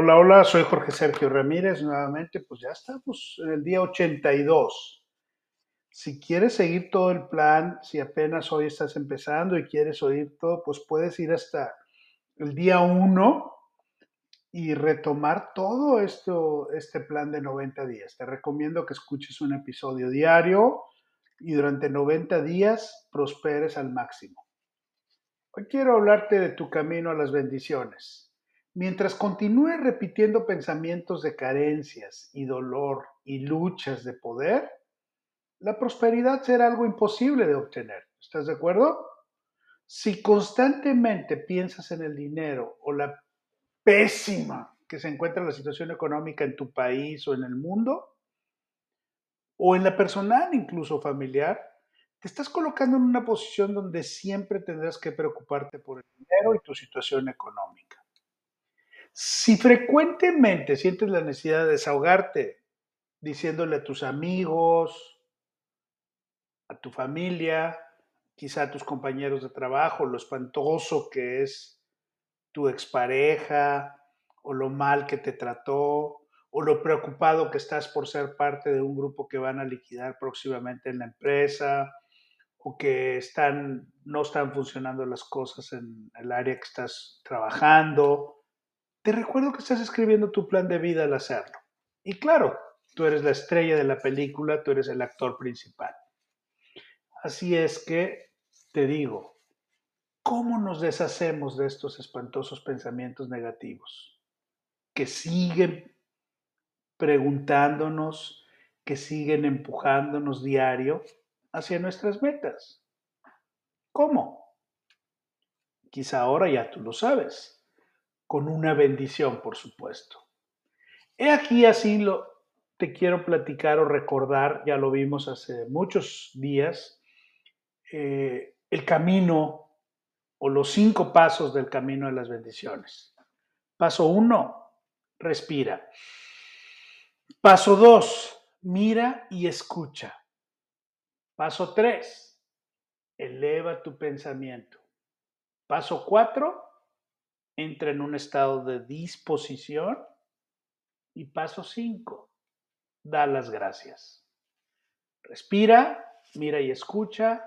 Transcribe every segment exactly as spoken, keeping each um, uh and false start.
Hola, hola, soy Jorge Sergio Ramírez, nuevamente, pues ya estamos en el día ochenta y dos. Si quieres seguir todo el plan, si apenas hoy estás empezando y quieres oír todo, pues puedes ir hasta el día uno y retomar todo esto, este plan de noventa días. Te recomiendo que escuches un episodio diario y durante noventa días prosperes al máximo. Hoy quiero hablarte de tu camino a las bendiciones. Mientras continúes repitiendo pensamientos de carencias y dolor y luchas de poder, la prosperidad será algo imposible de obtener. ¿Estás de acuerdo? Si constantemente piensas en el dinero o la pésima que se encuentra la situación económica en tu país o en el mundo, o en la personal incluso familiar, te estás colocando en una posición donde siempre tendrás que preocuparte por el dinero y tu situación económica. Si frecuentemente sientes la necesidad de desahogarte, diciéndole a tus amigos, a tu familia, quizá a tus compañeros de trabajo, lo espantoso que es tu expareja, o lo mal que te trató, o lo preocupado que estás por ser parte de un grupo que van a liquidar próximamente en la empresa, o que están, no están funcionando las cosas en el área que estás trabajando, te recuerdo que estás escribiendo tu plan de vida al hacerlo. Y claro, tú eres la estrella de la película, tú eres el actor principal. Así es que te digo, ¿cómo nos deshacemos de estos espantosos pensamientos negativos? Que siguen preguntándonos, que siguen empujándonos diario hacia nuestras metas. ¿Cómo? Quizá ahora ya tú lo sabes. Con una bendición, por supuesto. He aquí así lo te quiero platicar o recordar, ya lo vimos hace muchos días, eh, el camino o los cinco pasos del camino de las bendiciones. Paso uno, respira. Paso dos, mira y escucha. Paso tres, eleva tu pensamiento. Paso cuatro, entra en un estado de disposición. Y paso cinco, da las gracias. Respira, mira y escucha,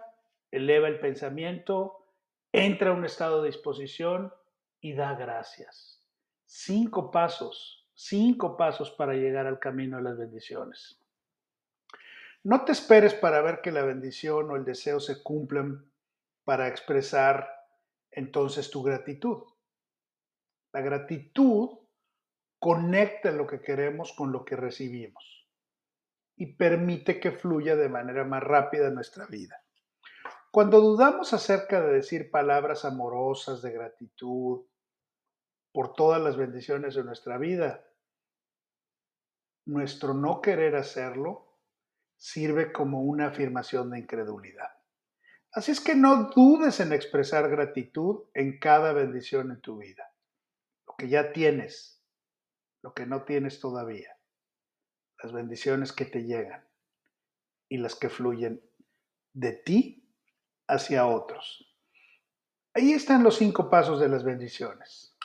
eleva el pensamiento, entra en un estado de disposición y da gracias. Cinco pasos, cinco pasos para llegar al camino de las bendiciones. No te esperes para ver que la bendición o el deseo se cumplan para expresar entonces tu gratitud. La gratitud conecta lo que queremos con lo que recibimos y permite que fluya de manera más rápida nuestra vida. Cuando dudamos acerca de decir palabras amorosas de gratitud por todas las bendiciones de nuestra vida, nuestro no querer hacerlo sirve como una afirmación de incredulidad. Así es que no dudes en expresar gratitud en cada bendición en tu vida. Que ya tienes, lo que no tienes todavía, las bendiciones que te llegan y las que fluyen de ti hacia otros. Ahí están los cinco pasos de las bendiciones.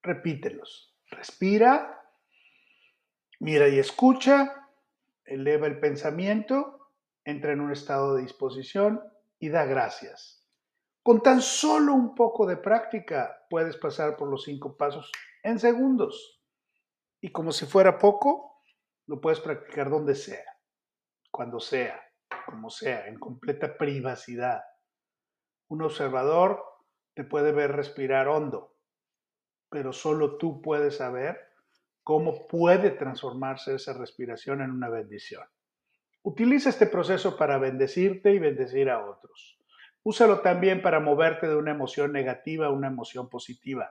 Repítelos. Respira, mira y escucha, eleva el pensamiento, entra en un estado de disposición y da gracias. Con tan solo un poco de práctica puedes pasar por los cinco pasos en segundos. Y como si fuera poco, lo puedes practicar donde sea, cuando sea, como sea, en completa privacidad. Un observador te puede ver respirar hondo, pero solo tú puedes saber cómo puede transformarse esa respiración en una bendición. Utiliza este proceso para bendecirte y bendecir a otros. Úsalo también para moverte de una emoción negativa a una emoción positiva.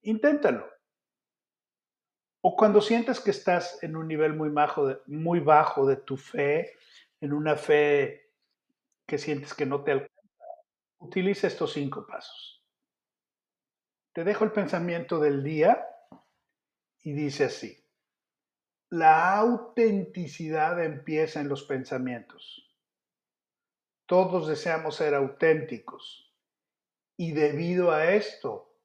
Inténtalo. O cuando sientas que estás en un nivel muy bajo, de, muy bajo de tu fe, en una fe que sientes que no te alcanza, utiliza estos cinco pasos. Te dejo el pensamiento del día y dice así. La autenticidad empieza en los pensamientos. Todos deseamos ser auténticos y debido a esto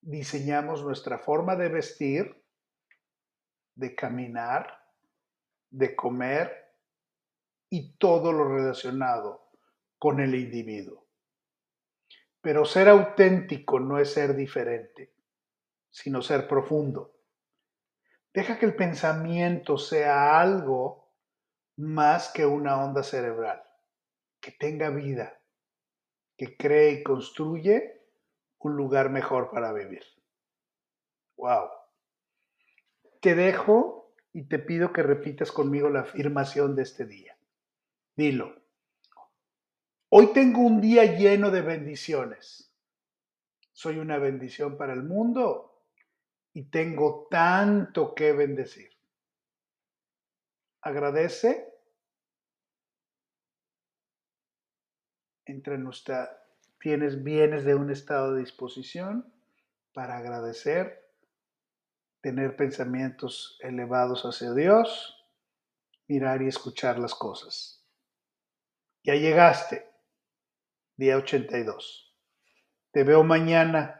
diseñamos nuestra forma de vestir, de caminar, de comer y todo lo relacionado con el individuo. Pero ser auténtico no es ser diferente, sino ser profundo. Deja que el pensamiento sea algo más que una onda cerebral, que tenga vida, que cree y construye un lugar mejor para vivir. ¡Wow! Te dejo y te pido que repitas conmigo la afirmación de este día. Dilo. Hoy tengo un día lleno de bendiciones. Soy una bendición para el mundo y tengo tanto que bendecir. Agradece. Entra en nuestra... Tienes bienes de un estado de disposición para agradecer, tener pensamientos elevados hacia Dios, mirar y escuchar las cosas. Ya llegaste, día ochenta y dos. Te veo mañana.